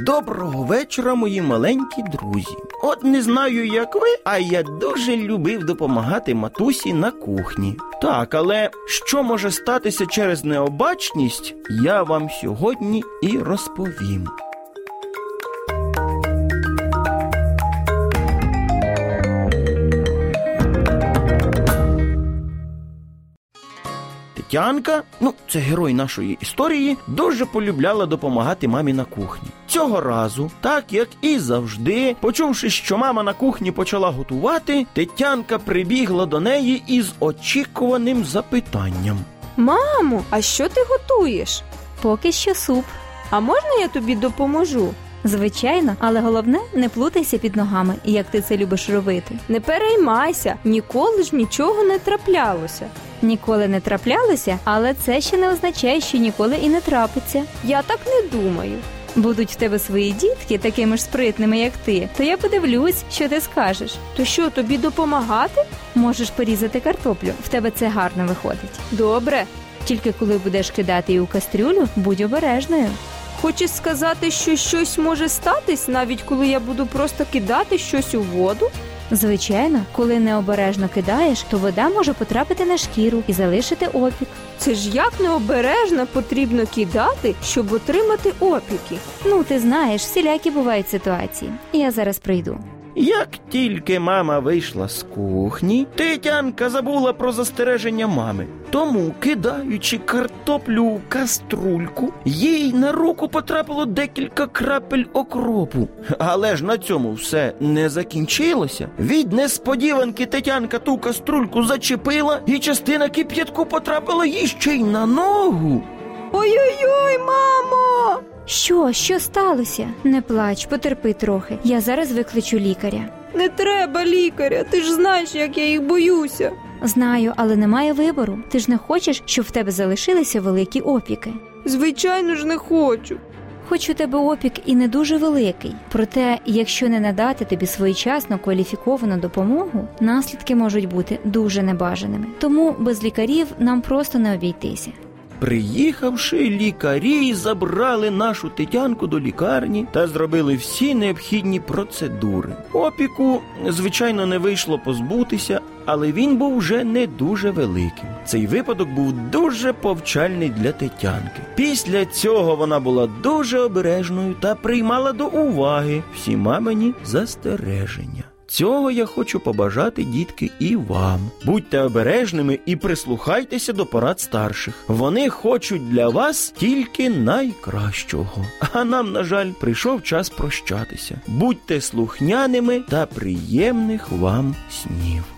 Доброго вечора, мої маленькі друзі. От не знаю, як ви, а я дуже любив допомагати матусі на кухні. Так, але що може статися через необачність, я вам сьогодні і розповім. Тетянка, це герой нашої історії, дуже полюбляла допомагати мамі на кухні. Цього разу, так як і завжди, почувши, що мама на кухні почала готувати, Тетянка прибігла до неї із очікуваним запитанням. «Мамо, а що ти готуєш?» «Поки що суп». «А можна я тобі допоможу?» «Звичайно, але головне, не плутайся під ногами, як ти це любиш робити». «Не переймайся, ніколи ж нічого не траплялося». «Ніколи не траплялося, але це ще не означає, що ніколи і не трапиться». «Я так не думаю». «Будуть в тебе свої дітки такими ж спритними, як ти, то я подивлюсь, що ти скажеш». «То що, тобі допомагати?» «Можеш порізати картоплю, в тебе це гарно виходить». «Добре». «Тільки коли будеш кидати її у кастрюлю, будь обережною». «Хочеш сказати, що щось може статись, навіть коли я буду просто кидати щось у воду?» «Звичайно, коли необережно кидаєш, то вода може потрапити на шкіру і залишити опік». «Це ж як необережно потрібно кидати, щоб отримати опіки?» Ти знаєш, всілякі бувають ситуації. Я зараз прийду». Як тільки мама вийшла з кухні, Тетянка забула про застереження мами. Тому, кидаючи картоплю в каструльку, їй на руку потрапило декілька крапель окропу. Але ж на цьому все не закінчилося. Від несподіванки Тетянка ту каструльку зачепила, і частина кип'ятку потрапила їй ще й на ногу. «Ой-ой-ой, мамо!» Що сталося? Не плач, потерпи трохи. Я зараз викличу лікаря. Не треба лікаря, ти ж знаєш, як я їх боюся. Знаю, але немає вибору. Ти ж не хочеш, щоб в тебе залишилися великі опіки. Звичайно ж, не хочу. Хоч у тебе опік і не дуже великий. Проте, якщо не надати тобі своєчасно кваліфіковану допомогу, наслідки можуть бути дуже небажаними. Тому без лікарів нам просто не обійтися. Приїхавши, лікарі забрали нашу Тетянку до лікарні та зробили всі необхідні процедури. Опіку, звичайно, не вийшло позбутися, але він був вже не дуже великим. Цей випадок був дуже повчальний для Тетянки. Після цього вона була дуже обережною та приймала до уваги всі мамині застереження. Цього я хочу побажати, дітки, і вам. Будьте обережними і прислухайтеся до порад старших. Вони хочуть для вас тільки найкращого. А нам, на жаль, прийшов час прощатися. Будьте слухняними та приємних вам снів.